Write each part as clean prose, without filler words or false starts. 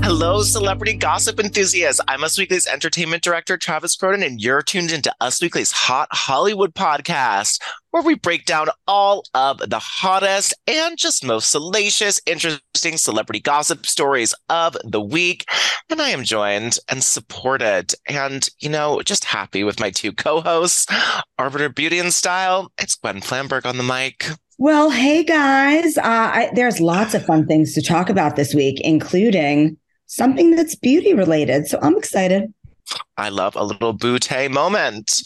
Hello, celebrity gossip enthusiasts. I'm Us Weekly's entertainment director, Travis Cronin, and you're tuned into Us Weekly's Hot Hollywood Podcast, where we break down all of the hottest and just most salacious, interesting celebrity gossip stories of the week. And I am joined and supported and, you know, just happy with my two co-hosts, Arbiter Beauty and Style. It's Gwen Flamberg on the mic. Well, hey, guys. There's lots of fun things to talk about this week, including something that's beauty related. So I'm excited. I love a little bootay moment.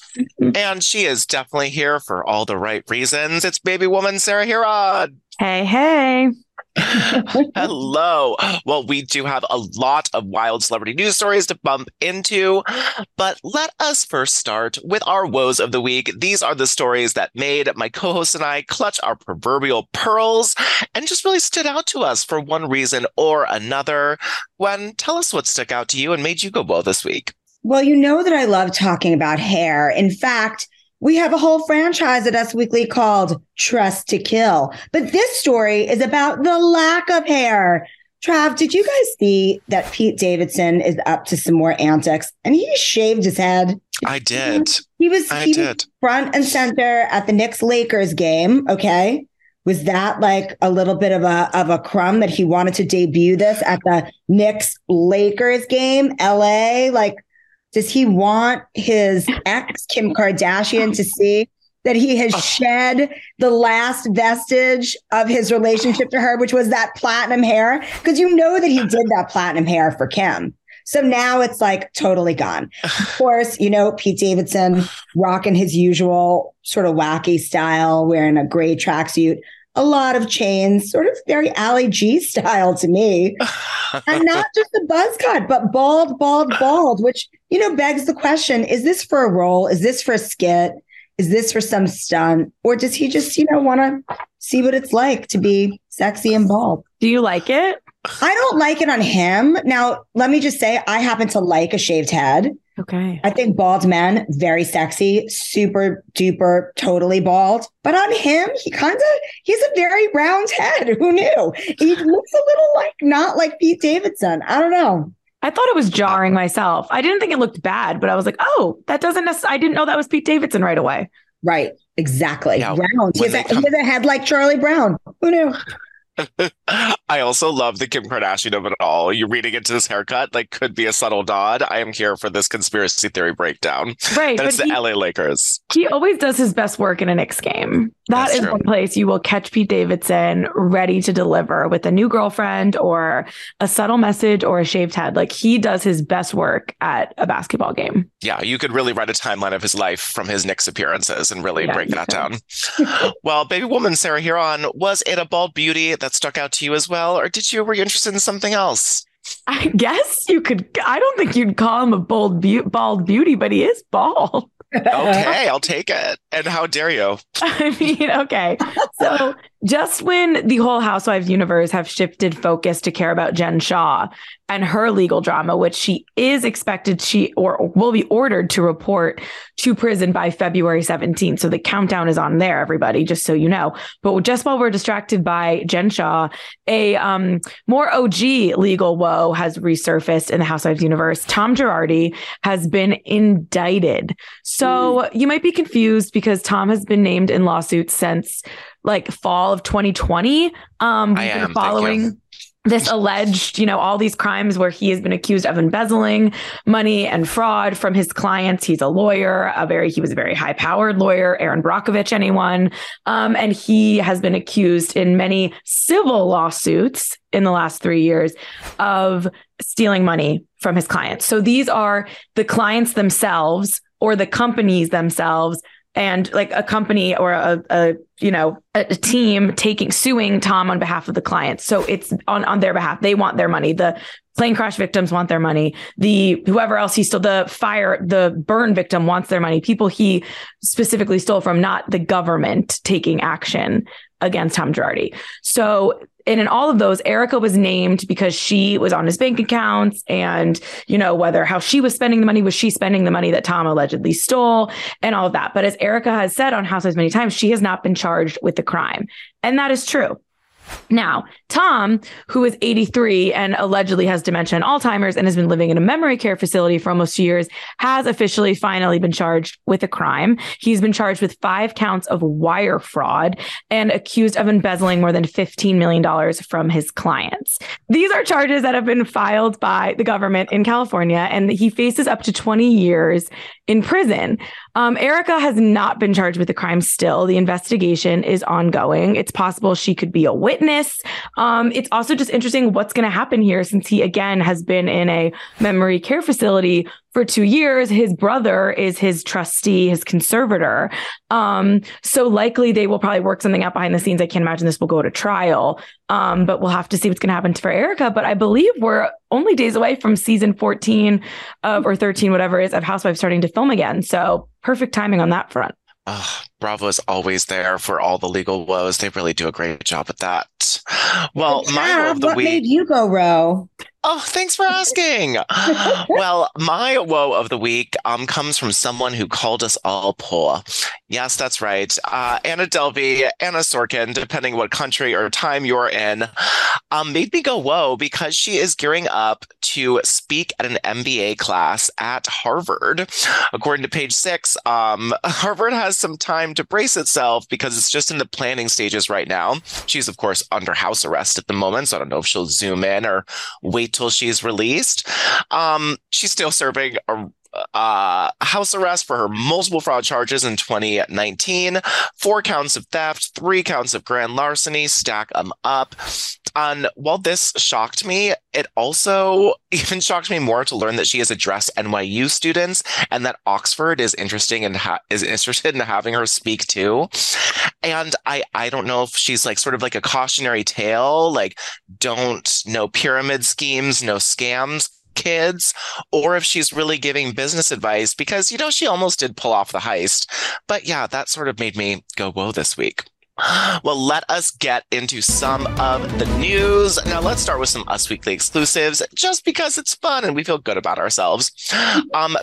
And she is definitely here for all the right reasons. It's baby woman Sarah Herod. Hey, hey. Hello. Well, we do have a lot of wild celebrity news stories to bump into, but let us first start with our woes of the week. These are the stories that made my co-host and I clutch our proverbial pearls and just really stood out to us for one reason or another. Gwen, tell us what stuck out to you and made you go well this week. Well, you know that I love talking about hair. In fact, we have a whole franchise at Us Weekly called Trust to Kill. But this story is about the lack of hair. Trav, did you guys see that Pete Davidson is up to some more antics and he shaved his head? I did. He was front and center at the Knicks-Lakers game. Okay. Was that like a little bit of a crumb that he wanted to debut this at the Knicks-Lakers game? LA, like, does he want his ex, Kim Kardashian, to see that he has shed the last vestige of his relationship to her, which was that platinum hair? Because you know that he did that platinum hair for Kim. So now it's like totally gone. Of course, you know, Pete Davidson rocking his usual sort of wacky style, wearing a gray tracksuit, a lot of chains, sort of very Ali G style to me. And not just a buzz cut, but bald, which, you know, begs the question, is this for a role? Is this for a skit? Is this for some stunt? Or does he just, you know, want to see what it's like to be sexy and bald? Do you like it? I don't like it on him. Now, let me just say, I happen to like a shaved head. Okay. I think bald men, very sexy, super duper, totally bald. But on him, he's a very round head. Who knew? He looks a little like, not like Pete Davidson. I don't know. I thought it was jarring myself. I didn't think it looked bad, but I was like, oh, that doesn't necessarily, I didn't know that was Pete Davidson right away. Right. Exactly. Yeah, round. He has a head like Charlie Brown. Who knew? I also love the Kim Kardashian of it all. You're reading into this haircut, like, could be a subtle nod. I am here for this conspiracy theory breakdown. Right. That's the LA Lakers. He always does his best work in a Knicks game. That's is true. One place you will catch Pete Davidson ready to deliver with a new girlfriend or a subtle message or a shaved head. Like, he does his best work at a basketball game. Yeah, you could really write a timeline of his life from his Knicks appearances and really break that down. Well, baby woman Sarah Huron, was it a bald beauty that stuck out to you as well, or were you interested in something else? I guess you could. I don't think you'd call him a bald beauty, but he is bald. Okay, I'll take it. And how dare you? I mean, okay. So just when the whole Housewives universe have shifted focus to care about Jen Shaw and her legal drama, which she is expected, she will be ordered to report to prison by February 17th. So the countdown is on there, everybody, just so you know. But just while we're distracted by Jen Shaw, a more OG legal woe has resurfaced in the Housewives universe. Tom Girardi has been indicted. So you might be confused because Tom has been named in lawsuits since like fall of 2020. Following this alleged, you know, all these crimes where he has been accused of embezzling money and fraud from his clients. He's a lawyer, he was a very high powered lawyer, Aaron Brockovich, anyone. And he has been accused in many civil lawsuits in the last 3 years of stealing money from his clients. So these are the clients themselves or the companies themselves, and like a company or a team suing Tom on behalf of the clients. So it's on their behalf. They want their money. The plane crash victims want their money. The whoever else he stole, the burn victim wants their money. People he specifically stole from, not the government taking action against Tom Girardi. So, and in all of those, Erica was named because she was on his bank accounts and, you know, whether how she was spending the money, was she spending the money that Tom allegedly stole and all of that. But as Erica has said on Housewives many times, she has not been charged with the crime. And that is true. Now, Tom, who is 83 and allegedly has dementia and Alzheimer's and has been living in a memory care facility for almost 2 years, has officially finally been charged with a crime. He's been charged with 5 counts of wire fraud and accused of embezzling more than $15 million from his clients. These are charges that have been filed by the government in California, and he faces up to 20 years in prison. Erica has not been charged with the crime still. The investigation is ongoing. It's possible she could be a witness. It's also just interesting what's going to happen here, since he, again, has been in a memory care facility for 2 years. His brother is his trustee, his conservator. So likely they will probably work something out behind the scenes. I can't imagine this will go to trial, but we'll have to see what's going to happen for Erica. But I believe we're only days away from season 14 or 13, whatever it is, of Housewives starting to film again. So perfect timing on that front. Bravo is always there for all the legal woes. They really do a great job at that. Well, my woe of the week. What made you go row? Oh, thanks for asking. Well, my woe of the week comes from someone who called us all poor. Yes, that's right. Anna Delvey, Anna Sorkin, depending what country or time you're in, made me go whoa because she is gearing up to speak at an MBA class at Harvard. According to Page Six, Harvard has some time to brace itself because it's just in the planning stages right now. She's, of course, under house arrest at the moment, so I don't know if she'll zoom in or wait till she's released. She's still serving house arrest for her multiple fraud charges in 2019, 4 counts of theft, 3 counts of grand larceny, stack them up. And while this shocked me, it also even shocked me more to learn that she has addressed NYU students and that Oxford is interested in having her speak too. And I don't know if she's like sort of like a cautionary tale, like no pyramid schemes, no scams, kids, or if she's really giving business advice because, you know, she almost did pull off the heist. But yeah, that sort of made me go, whoa, this week. Well, let us get into some of the news. Now, let's start with some Us Weekly exclusives, just because it's fun and we feel good about ourselves.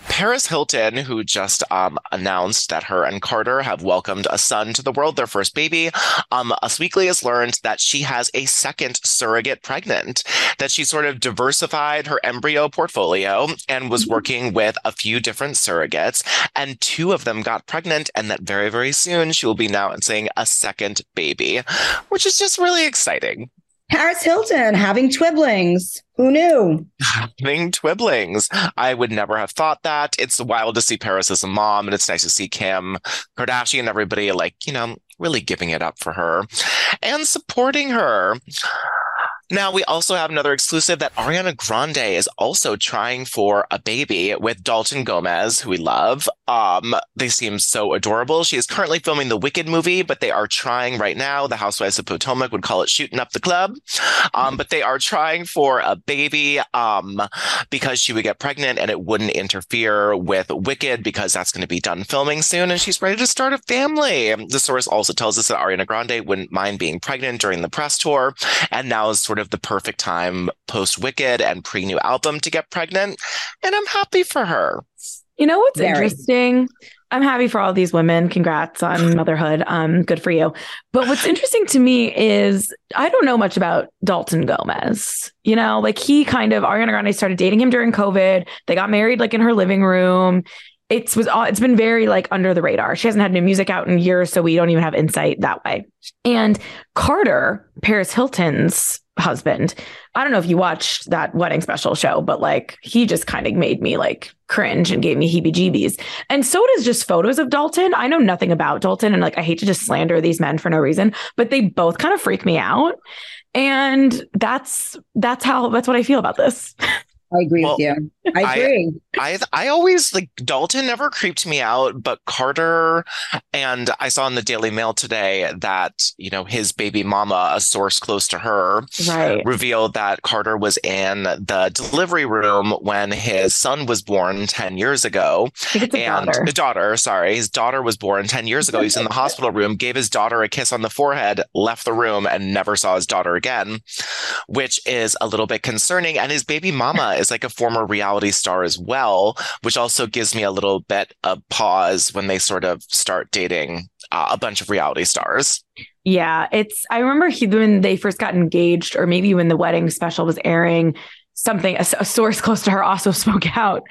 Paris Hilton, who just announced that her and Carter have welcomed a son to the world, their first baby. Us Weekly has learned that she has a second surrogate pregnant, that she sort of diversified her embryo portfolio and was working with a few different surrogates, and 2 of them got pregnant, and that very, very soon she will be announcing a second baby, which is just really exciting. Paris Hilton having twiblings. Who knew? Having twiblings. I would never have thought that. It's wild to see Paris as a mom, and it's nice to see Kim Kardashian, everybody, like, you know, really giving it up for her and supporting her. Now, we also have another exclusive that Ariana Grande is also trying for a baby with Dalton Gomez, who we love. They seem so adorable. She is currently filming the Wicked movie, but they are trying right now. The Housewives of Potomac would call it shooting up the club. But they are trying for a baby because she would get pregnant and it wouldn't interfere with Wicked because that's going to be done filming soon. And she's ready to start a family. The source also tells us that Ariana Grande wouldn't mind being pregnant during the press tour. And now is sort of the perfect time post-Wicked and pre-new album to get pregnant. And I'm happy for her. You know what's interesting? I'm happy for all these women. Congrats on motherhood. Good for you. But what's interesting to me is I don't know much about Dalton Gomez. You know, like he kind of, Ariana Grande started dating him during COVID. They got married like in her living room. It's been very like under the radar. She hasn't had new music out in years, so we don't even have insight that way. And Carter, Paris Hilton's husband, I don't know if you watched that wedding special show, but like he just kind of made me like cringe and gave me heebie-jeebies. And so does just photos of Dalton. I know nothing about Dalton, and like I hate to just slander these men for no reason, but they both kind of freak me out. And that's what I feel about this. I agree with you. I agree. I always like Dalton never creeped me out, but Carter, and I saw in the Daily Mail today that, you know, his baby mama, a source close to her, revealed that Carter was in the delivery room when his son was born 10 years ago. His daughter was born 10 years ago. He's in the hospital room, gave his daughter a kiss on the forehead, left the room, and never saw his daughter again, which is a little bit concerning. And his baby mama is like a former reality star as well, which also gives me a little bit of pause when they sort of start dating a bunch of reality stars. Yeah, I remember when they first got engaged, or maybe when the wedding special was airing, something, a source close to her also spoke out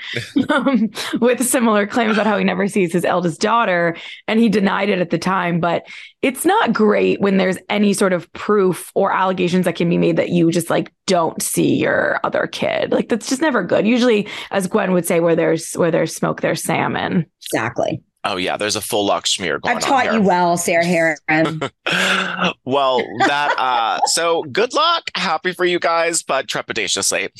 with similar claims about how he never sees his eldest daughter, and he denied it at the time. But it's not great when there's any sort of proof or allegations that can be made that you just like don't see your other kid. Like that's just never good. Usually, as Gwen would say, where there's smoke, there's salmon. Exactly. Oh, yeah. There's a full lock smear going on. I've taught you well, Sarah Heron. Well, that. So good luck. Happy for you guys, but trepidatiously.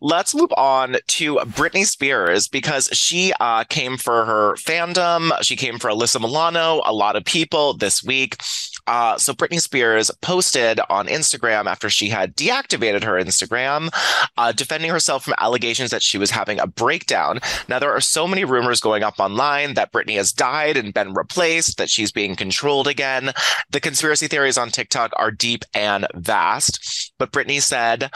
Let's move on to Britney Spears, because she came for her fandom. She came for Alyssa Milano, a lot of people this week. So Britney Spears posted on Instagram after she had deactivated her Instagram, defending herself from allegations that she was having a breakdown. Now, there are so many rumors going up online that Britney has died and been replaced, that she's being controlled again. The conspiracy theories on TikTok are deep and vast. But Britney said,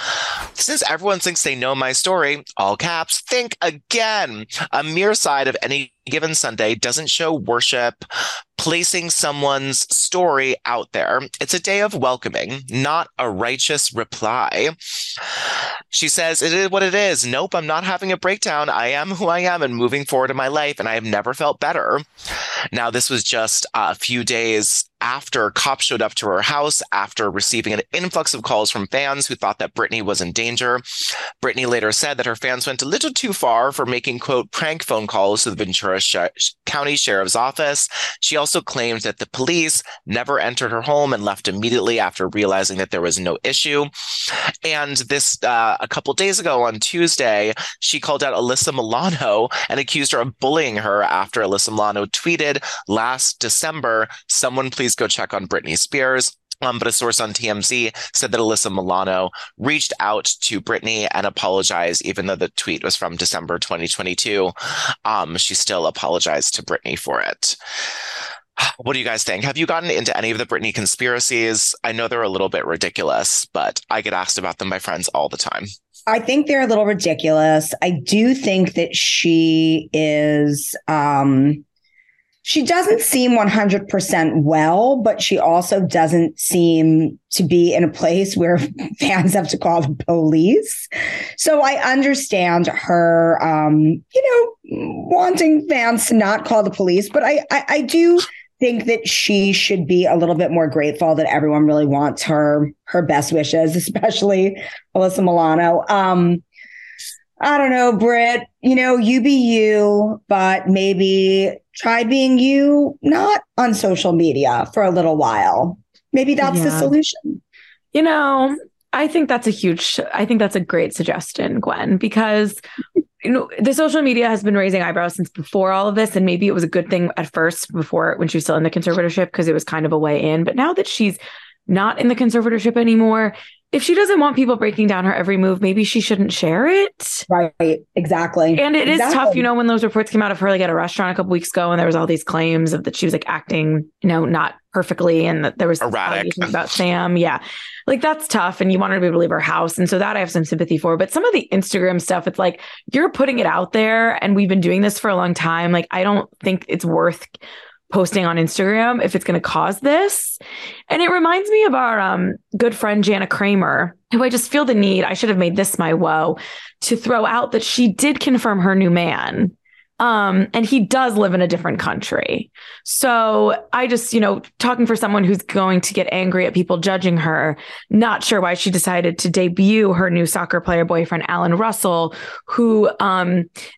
"Since everyone thinks they know my story, all caps, think again. A mere side of any given Sunday doesn't show worship, placing someone's story out there. It's a day of welcoming, not a righteous reply." She says, "It is what it is. Nope, I'm not having a breakdown. I am who I am and moving forward in my life, and I have never felt better." Now, this was just a few days after cops showed up to her house after receiving an influx of calls from fans who thought that Britney was in danger. Britney later said that her fans went a little too far for making, quote, prank phone calls to the Ventura County Sheriff's Office. She also claimed that the police never entered her home and left immediately after realizing that there was no issue. And this, a couple days ago on Tuesday, she called out Alyssa Milano and accused her of bullying her after Alyssa Milano tweeted, "Last December, someone please go check on Britney Spears." But a source on TMZ said that Alyssa Milano reached out to Britney and apologized, even though the tweet was from December 2022. She still apologized to Britney for it. What do you guys think? Have you gotten into any of the Britney conspiracies? I know they're a little bit ridiculous, but I get asked about them by friends all the time. I think they're a little ridiculous. I do think that she is... she doesn't seem 100% well, but she also doesn't seem to be in a place where fans have to call the police. So I understand her, wanting fans to not call the police. But I do think that she should be a little bit more grateful that everyone really wants her best wishes, especially Alyssa Milano. I don't know, Britt, you be you, but maybe try being you, not on social media for a little while. Maybe that's the solution. I think that's a great suggestion, Gwen, because the social media has been raising eyebrows since before all of this. And maybe it was a good thing at first when she was still in the conservatorship, because it was kind of a way in. But now that she's not in the conservatorship anymore, if she doesn't want people breaking down her every move, maybe she shouldn't share it. Right. Exactly. And it is tough, you know, when those reports came out of her, like at a restaurant a couple weeks ago, and there was all these claims of that she was like acting, you know, not perfectly. And that there was erratic about Sam. Yeah. Like that's tough. And you want her to be able to leave her house. And so that I have some sympathy for, but some of the Instagram stuff, it's like, you're putting it out there and we've been doing this for a long time. Like, I don't think it's worth posting on Instagram if it's going to cause this. And it reminds me of our good friend, Jana Kramer, who I just feel the need, I should have made this my woe, to throw out that she did confirm her new man. And he does live in a different country. So I just, you know, talking for someone who's going to get angry at people judging her, not sure why she decided to debut her new soccer player boyfriend, Alan Russell, who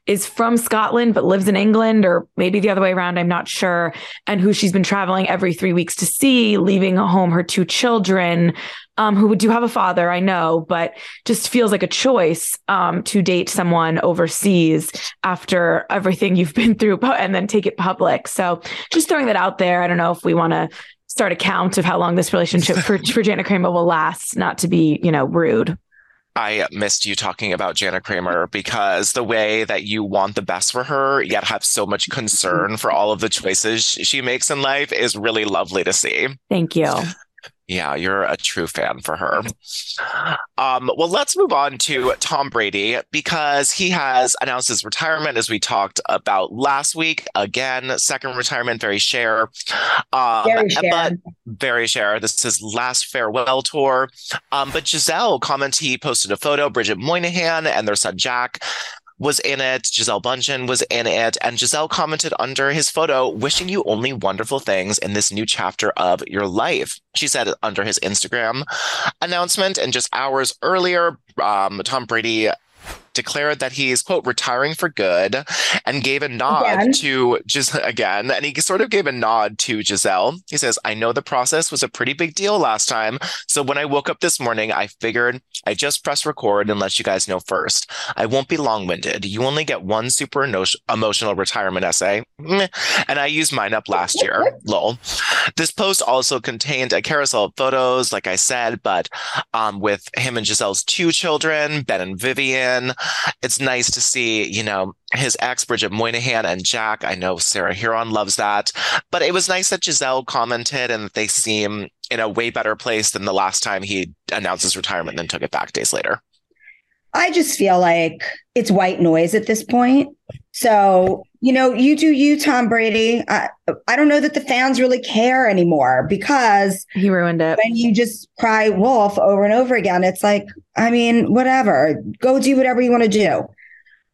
is from Scotland, but lives in England, or maybe the other way around, I'm not sure. And who she's been traveling every 3 weeks to see, leaving home her two children, who do have a father, I know, but just feels like a choice to date someone overseas after everything you've been through and then take it public. So just throwing that out there. I don't know if we want to start a count of how long this relationship for Jana Kramer will last, not to be, you know, rude. I missed you talking about Jana Kramer, because the way that you want the best for her, yet have so much concern for all of the choices she makes in life is really lovely to see. Thank you. Yeah, you're a true fan for her. Well, let's move on to Tom Brady, because he has announced his retirement, as we talked about last week. Again, second retirement, very Cher. Very Cher. This is his last farewell tour. But Gisele comments, he posted a photo. Bridget Moynihan and their son Jack was in it. Gisele Bundchen was in it. And Gisele commented under his photo, wishing you only wonderful things in this new chapter of your life. She said it under his Instagram announcement. And just hours earlier, Tom Brady declared that he's, quote, retiring for good, and gave a nod to Gisele again. And he sort of gave a nod to Gisele. He says, I know the process was a pretty big deal last time. So when I woke up this morning, I figured I just press record and let you guys know first. I won't be long winded. You only get one super emotional retirement essay. And I used mine up last year. Lol. This post also contained a carousel of photos, like I said, but with him and Gisele's two children, Ben and Vivian. It's nice to see, you know, his ex, Bridget Moynihan, and Jack. I know Sarah Huron loves that. But it was nice that Gisele commented and that they seem in a way better place than the last time he announced his retirement and then took it back days later. I just feel like it's white noise at this point. So, you know, you do you, Tom Brady. I don't know that the fans really care anymore, because he ruined it. When you just cry wolf over and over again, it's like, I mean, whatever. Go do whatever you want to do.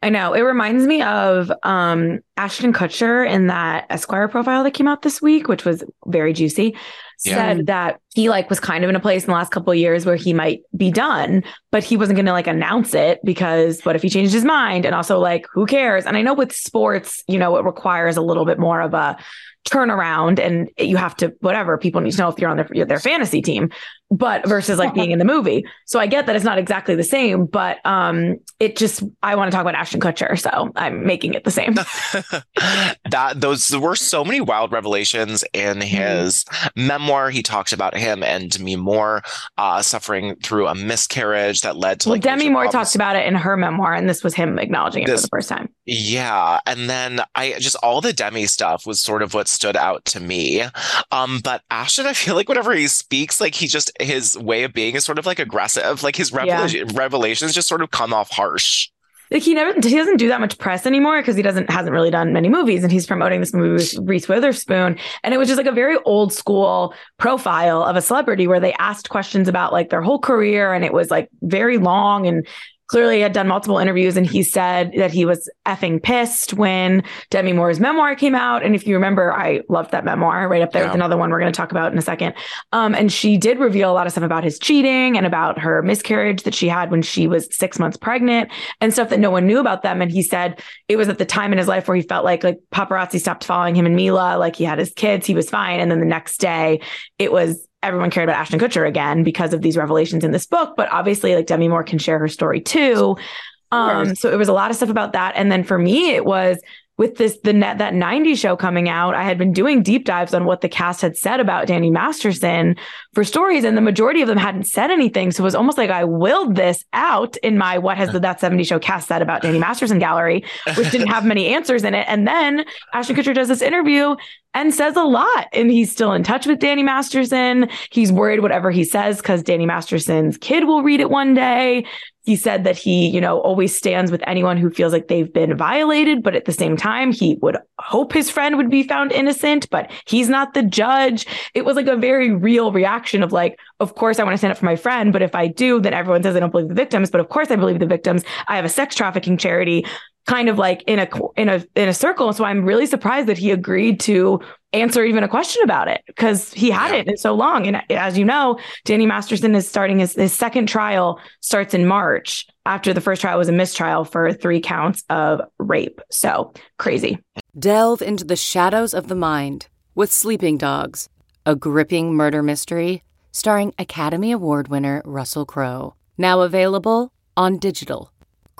I know. It reminds me of Ashton Kutcher in that Esquire profile that came out this week, which was very juicy, said that he like was kind of in a place in the last couple of years where he might be done, but he wasn't going to like announce it, because what if he changed his mind? And also like, who cares? And I know with sports, you know, it requires a little bit more of a turnaround, and you have to, whatever, people need to know if you're on their fantasy team, but versus like being in the movie. So I get that it's not exactly the same, but it just, I want to talk about Ashton Kutcher, so I'm making it the same. There were so many wild revelations in his memoir. He talks about him and Demi Moore suffering through a miscarriage that led to like Demi Moore talks about it in her memoir, and this was him acknowledging it for the first time. Yeah. And then I just, all the Demi stuff was sort of what stood out to me. But Ashton, I feel like whenever he speaks, like he just, his way of being is sort of like aggressive. Like his revelations just sort of come off harsh. Like he doesn't do that much press anymore, because he hasn't really done many movies, and he's promoting this movie with Reese Witherspoon. And it was just like a very old school profile of a celebrity where they asked questions about like their whole career, and it was like very long, and clearly had done multiple interviews. And he said that he was effing pissed when Demi Moore's memoir came out. And if you remember, I loved that memoir, right up there with another one we're going to talk about in a second. And she did reveal a lot of stuff about his cheating and about her miscarriage that she had when she was 6 months pregnant, and stuff that no one knew about them. And he said it was at the time in his life where he felt like paparazzi stopped following him and Mila, like he had his kids, he was fine. And then the next day it was, everyone cared about Ashton Kutcher again because of these revelations in this book. But obviously, like Demi Moore can share her story too. So it was a lot of stuff about that. And then for me, it was with this, that 90s show coming out, I had been doing deep dives on what the cast had said about Danny Masterson for stories. And the majority of them hadn't said anything. So it was almost like I willed this out in my, what has the That 70s Show cast said about Danny Masterson gallery, which didn't have many answers in it. And then Ashton Kutcher does this interview and says a lot. And he's still in touch with Danny Masterson. He's worried whatever he says, because Danny Masterson's kid will read it one day. He said that he, you know, always stands with anyone who feels like they've been violated. But at the same time, he would hope his friend would be found innocent, but he's not the judge. It was like a very real reaction of like, of course, I want to stand up for my friend. But if I do, then everyone says I don't believe the victims. But of course, I believe the victims. I have a sex trafficking charity, kind of like in a circle. So I'm really surprised that he agreed to answer even a question about it, because he hadn't in so long. And as you know, Danny Masterson is starting his second trial starts in March after the first trial was a mistrial for 3 counts of rape. So crazy. Delve into the shadows of the mind with Sleeping Dogs, a gripping murder mystery starring Academy Award winner Russell Crowe. Now available on digital.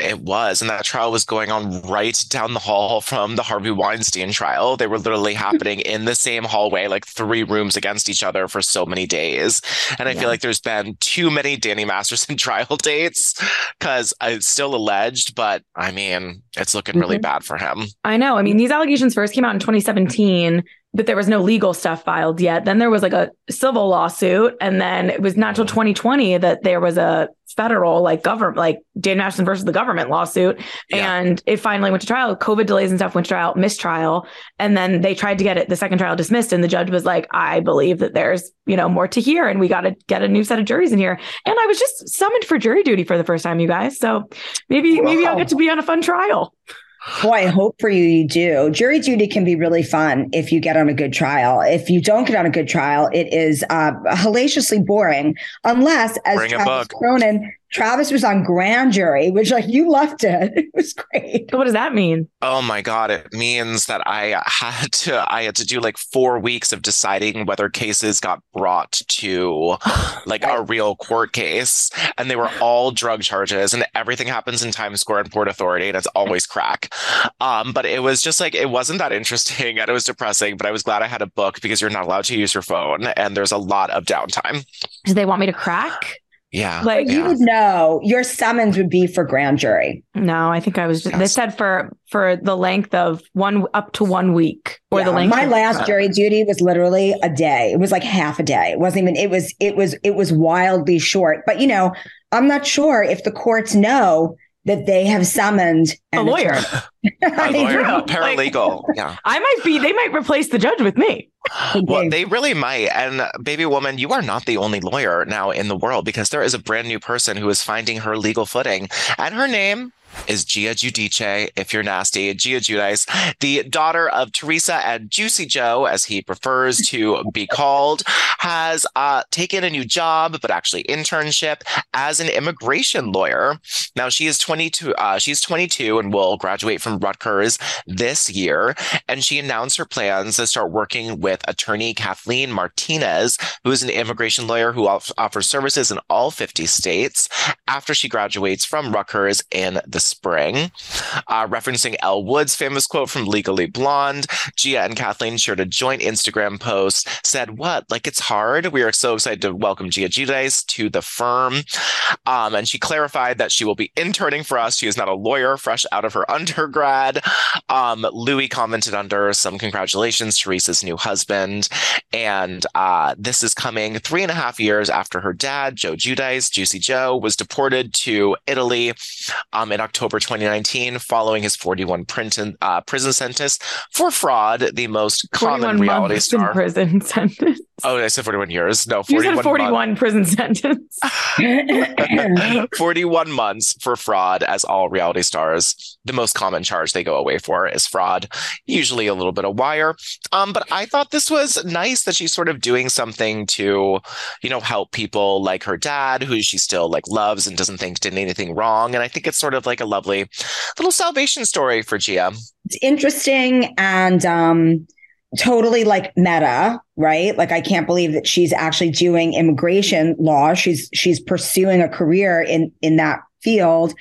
It was, and that trial was going on right down the hall from the Harvey Weinstein trial. They were literally happening in the same hallway, like 3 rooms against each other for so many days. And I feel like there's been too many Danny Masterson trial dates, because it's still alleged, but I mean, it's looking really bad for him. I know. I mean, these allegations first came out in 2017, but there was no legal stuff filed yet. Then there was like a civil lawsuit. And then it was not till 2020 that there was a federal, like government, like Dan Ashton versus the government lawsuit. Yeah. And it finally went to trial. COVID delays and stuff went to trial, mistrial. And then they tried to get it, the second trial dismissed. And the judge was like, I believe that there's, you know, more to hear. And we got to get a new set of juries in here. And I was just summoned for jury duty for the first time, you guys. So maybe I'll get to be on a fun trial. Boy, I hope for you, you do. Jury duty can be really fun if you get on a good trial. If you don't get on a good trial, it is hellaciously boring. Unless, as Travis Cronin, Travis was on grand jury, which like you loved it. It was great. What does that mean? Oh my God. It means that I had to do like 4 weeks of deciding whether cases got brought to like a real court case. And they were all drug charges, and everything happens in Times Square and Port Authority. And it's always crack. But it was just like, it wasn't that interesting, and it was depressing, but I was glad I had a book, because you're not allowed to use your phone and there's a lot of downtime. Do they want me to crack? Yeah. Like you would know your summons would be for grand jury. No, I think I was just, they said for the length of up to one week or the length. My last jury duty was literally a day. It was like half a day. It wasn't even, it was wildly short, but you know, I'm not sure if the courts know that they have summoned a lawyer. A paralegal. Like, they might replace the judge with me. Well, they really might. And baby woman, you are not the only lawyer now in the world, because there is a brand new person who is finding her legal footing, and her name is Gia Giudice, if you're nasty. Gia Giudice, the daughter of Teresa and Juicy Joe, as he prefers to be called, has taken a new job, but actually internship, as an immigration lawyer. Now, she is 22. She's 22 and will graduate from Rutgers this year. And she announced her plans to start working with attorney Kathleen Martinez, who is an immigration lawyer who offers services in all 50 states, after she graduates from Rutgers in the last spring, referencing Elle Wood's famous quote from Legally Blonde. Gia and Kathleen shared a joint Instagram post, said, what? Like, it's hard. We are so excited to welcome Gia Giudice to the firm. And she clarified that she will be interning for us. She is not a lawyer, fresh out of her undergrad. Louis commented under some congratulations, Teresa's new husband. And this is coming 3.5 years after her dad, Joe Giudice, Juicy Joe, was deported to Italy in October 2019 following his 41 prison sentence for fraud, the most common reality star. Prison sentence. Oh, I said 41 years. No, 41 months. Prison sentence. 41 months for fraud, as all reality stars, the most common charge they go away for is fraud, usually a little bit of wire. But I thought this was nice that she's sort of doing something to, you know, help people like her dad, who she still like loves and doesn't think did anything wrong. And I think it's sort of like a lovely little salvation story for Gia. It's interesting and totally like meta, right? Like, I can't believe that she's actually doing immigration law. She's pursuing a career in that field.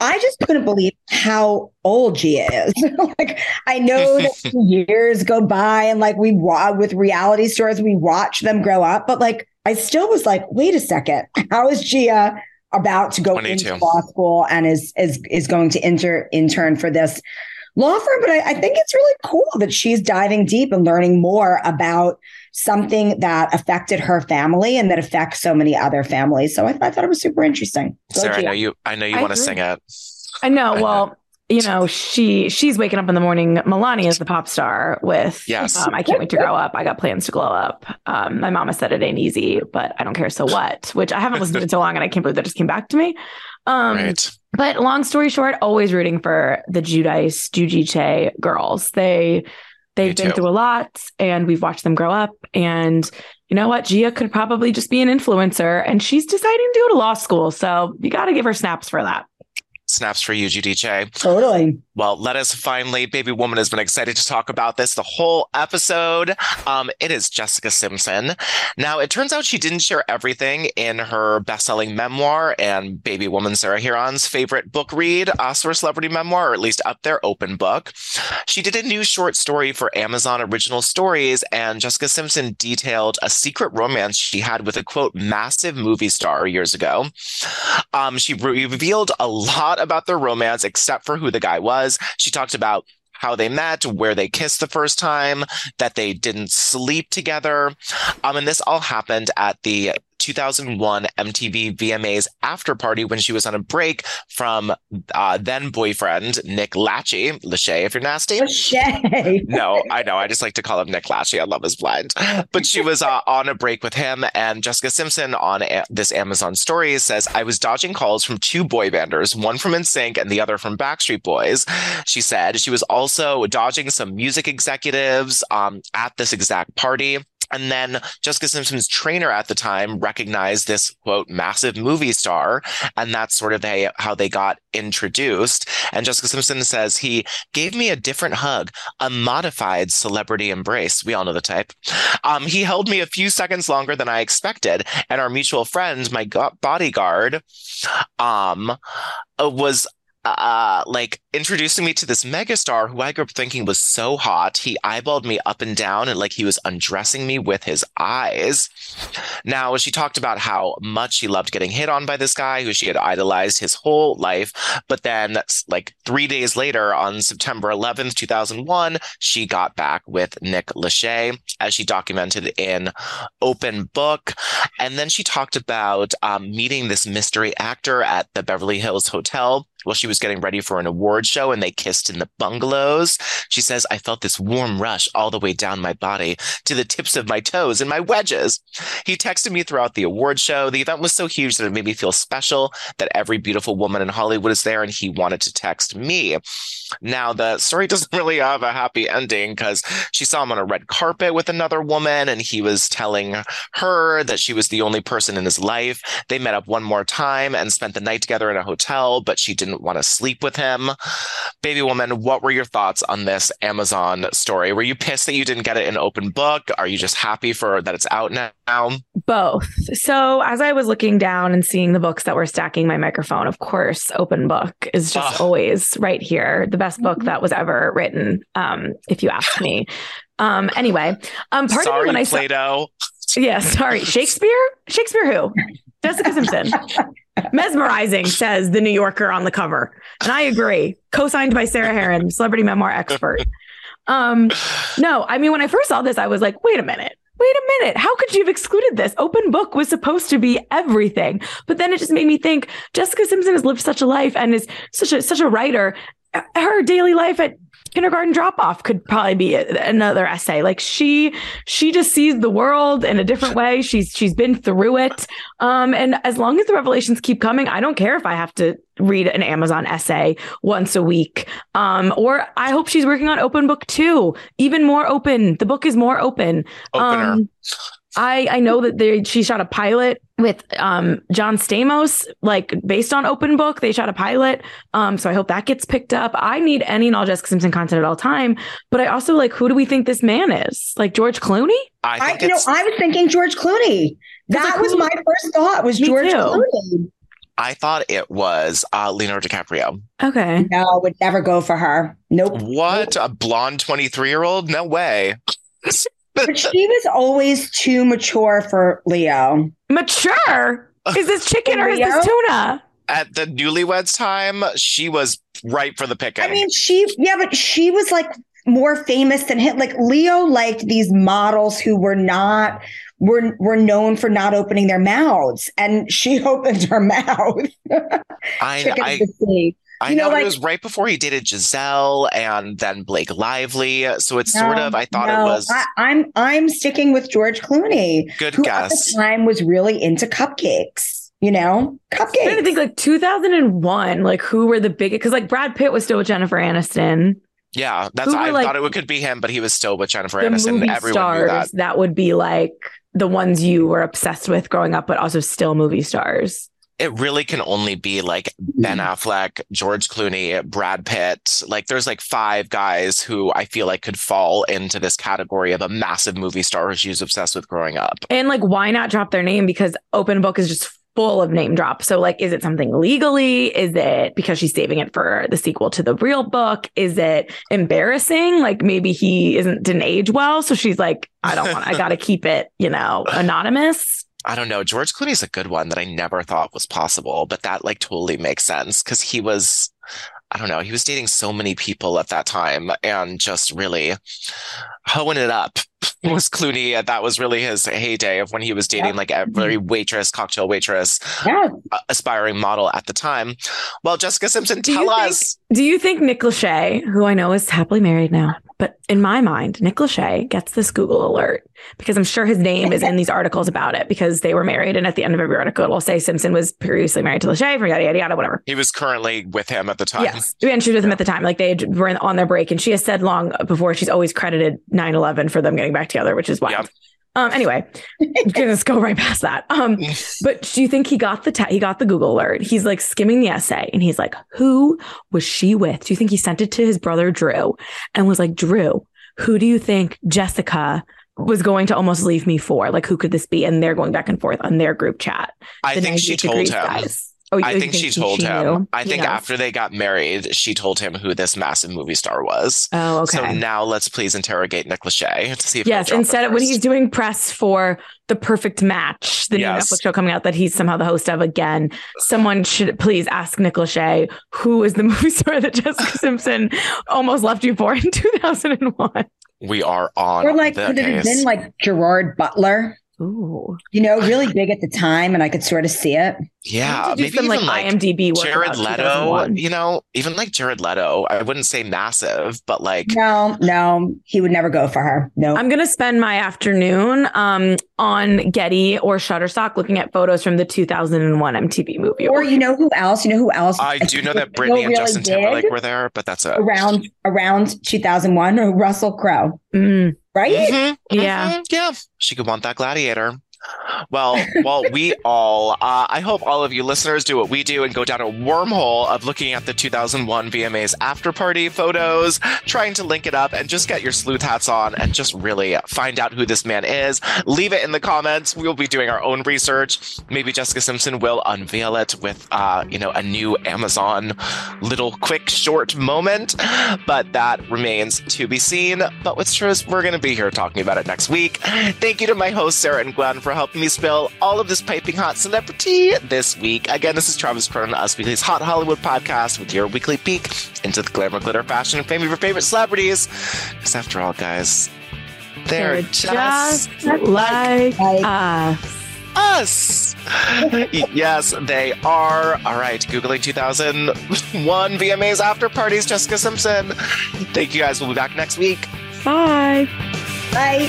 I just couldn't believe how old she is. Like, I know that years go by and like with reality stars, we watch them grow up, but like, I still was like, wait a second, how is Gia about to go into law school and is going to intern for this law firm? But I think it's really cool that she's diving deep and learning more about something that affected her family and that affects so many other families. So I thought it was super interesting. Go Sarah, Gia. I know you want to sing it. I know. Well, you know, she's waking up in the morning. Melania is the pop star with, yes. I can't wait to grow up. I got plans to glow up. My mama said it ain't easy, but I don't care. So what? Which I haven't listened to in so long, and I can't believe that just came back to me. Right. But long story short, always rooting for the Giudice girls. They've been through a lot, and we've watched them grow up. And you know what? Gia could probably just be an influencer, and she's deciding to go to law school. So you got to give her snaps for that. Snaps for you, Giudice. Totally. Well, let us finally, Baby Woman has been excited to talk about this the whole episode. It is Jessica Simpson. Now, it turns out she didn't share everything in her best-selling memoir and Baby Woman, Sarah Heron's favorite book read, her celebrity memoir, or at least up there, Open Book. She did a new short story for Amazon Original Stories, and Jessica Simpson detailed a secret romance she had with a, quote, massive movie star years ago. She revealed a lot about their romance, except for who the guy was. She talked about how they met, where they kissed the first time, that they didn't sleep together. And this all happened at the 2001 MTV VMAs after party when she was on a break from then boyfriend Nick Lachey. Lachey, if you're nasty. Lachey. No, I know. I just like to call him Nick Lachey. I love Is Blind. But she was on a break with him, and Jessica Simpson on this Amazon story says, I was dodging calls from two boy banders, one from NSYNC and the other from Backstreet Boys. She said she was also dodging some music executives at this exact party. And then Jessica Simpson's trainer at the time recognized this, quote, massive movie star. And that's sort of how they got introduced. And Jessica Simpson says, he gave me a different hug, a modified celebrity embrace. We all know the type. He held me a few seconds longer than I expected. And our mutual friend, my bodyguard, was... like introducing me to this megastar who I grew up thinking was so hot. He eyeballed me up and down and like he was undressing me with his eyes. Now, she talked about how much she loved getting hit on by this guy who she had idolized his whole life. But then like 3 days later on September 11th, 2001, she got back with Nick Lachey, as she documented in Open Book. And then she talked about meeting this mystery actor at the Beverly Hills Hotel while she was getting ready for an award show, and they kissed in the bungalows. She says, I felt this warm rush all the way down my body to the tips of my toes and my wedges. He texted me throughout the award show. The event was so huge that it made me feel special that every beautiful woman in Hollywood is there, and he wanted to text me. Now, the story doesn't really have a happy ending because she saw him on a red carpet with another woman, and he was telling her that she was the only person in his life. They met up one more time and spent the night together in a hotel, but she didn't didn't want to sleep with him. Baby Woman, what were your thoughts on this Amazon story? Were you pissed that you didn't get it in Open Book? Are you just happy for that it's out now? Both. So as I was looking down and seeing the books that were stacking my microphone, of course, Open Book is just always right here. The best book that was ever written, if you ask me. Anyway, part of me when I saw Plato. Yeah, sorry. Shakespeare? Shakespeare who? Jessica Simpson. Mesmerizing, says the New Yorker on the cover. And I agree. Co-signed by Sarah Herron, celebrity memoir expert. No, I mean, when I first saw this, I was like, wait a minute. How could you have excluded this? Open Book was supposed to be everything. But then it just made me think, Jessica Simpson has lived such a life and is such a writer. Her daily life at kindergarten drop-off could probably be another essay. Like she just sees the world in a different way. She's been through it. And as long as the revelations keep coming, I don't care if I have to read an Amazon essay once a week. Or I hope she's working on Open Book 2, even more open. The book is more open. Opener. I know that she shot a pilot with John Stamos, like based on Open Book. They shot a pilot. So I hope that gets picked up. I need any and all Jessica Simpson content at all time. But I also like, who do we think this man is? Like George Clooney? I was thinking George Clooney. That was my first thought was George Clooney. I thought it was Leonardo DiCaprio. Okay. No, I would never go for her. Nope. What? A blonde 23-year-old? No way. But she was always too mature for Leo. Mature? Is this chicken or is this tuna? At the newlyweds time, she was ripe for the picking. I mean, but she was like more famous than him. Like Leo liked these models who were known for not opening their mouths. And she opened her mouth. I know, it was right before he dated Gisele and then Blake Lively. So it's it was. I'm sticking with George Clooney. Good guess. At the time was really into cupcakes, cupcakes. I'm trying to think like 2001, like who were the biggest? Because like Brad Pitt was still with Jennifer Aniston. Yeah, I thought it could be him, but he was still with Jennifer Aniston. And everyone knew that. That would be like the ones you were obsessed with growing up, but also still movie stars. It really can only be like Ben Affleck, George Clooney, Brad Pitt. Like there's like five guys who I feel like could fall into this category of a massive movie star she was obsessed with growing up. And like, why not drop their name? Because Open Book is just full of name drops. So like, is it something legally? Is it because she's saving it for the sequel to the real book? Is it embarrassing? Like maybe he didn't age well. So she's like, I got to keep it, anonymous. I don't know. George Clooney's a good one that I never thought was possible, but that like totally makes sense because he was, I don't know, he was dating so many people at that time and just really hoeing it up was Clooney. That was really his heyday of when he was dating like every waitress, cocktail waitress, aspiring model at the time. Well, Jessica Simpson, tell us. Do you think Nick Lachey, who I know is happily married now, but in my mind, Nick Lachey gets this Google alert because I'm sure his name is in these articles about it because they were married. And at the end of every article, it'll say Simpson was previously married to Lachey, yada, yada, yada, whatever. He was currently with him at the time. Yes, and she was with him at the time. Like they were on their break. And she has said long before, she's always credited 9/11 for them getting back together, which is wild. Yep. Anyway, just go right past that. But do you think he got the Google alert? He's like skimming the essay and he's like, who was she with? Do you think he sent it to his brother, Drew, and was like, Drew, who do you think Jessica was going to almost leave me for? Like, who could this be? And they're going back and forth on their group chat. I think she told him. Guys. Oh, I think she told him. Knew? I think after they got married, she told him who this massive movie star was. Oh, okay. So now let's please interrogate Nick Lachey to see if instead of when he's doing press for The Perfect Match, the new Netflix show coming out that he's somehow the host of again, someone should please ask Nick Lachey, who is the movie star that Jessica Simpson almost left you for in 2001. We are on. Or like, could it have been like Gerard Butler? Ooh. Really big at the time, and I could sort of see it. Yeah, maybe some, even like IMDb Jared Leto. Even like Jared Leto, I wouldn't say massive, but like no, he would never go for her. No, I'm gonna spend my afternoon on Getty or Shutterstock looking at photos from the 2001 MTV movie. Or you know who else? I do know that Britney and Justin Timberlake were there, but that's around 2001. Or Russell Crowe. Right? Mm-hmm. Yeah. Yeah. She could want that gladiator. Well, we all, I hope all of you listeners do what we do and go down a wormhole of looking at the 2001 VMAs after party photos, trying to link it up, and just get your sleuth hats on and just really find out who this man is. Leave it in the comments. We'll be doing our own research. Maybe Jessica Simpson will unveil it with, a new Amazon little quick short moment, but that remains to be seen. But what's true is we're going to be here talking about it next week. Thank you to my hosts, Sarah and Glenn, for helping me spill all of this piping hot celebrity this week. Again, this is Travis Cronin, Us Weekly's Hot Hollywood Podcast, with your weekly peek into the glamour, glitter, fashion, and fame of your favorite celebrities. Because after all, guys, they're just like us. Yes, they are. All right, Googling 2001 VMAs after parties, Jessica Simpson. Thank you, guys. We'll be back next week. Bye. Bye.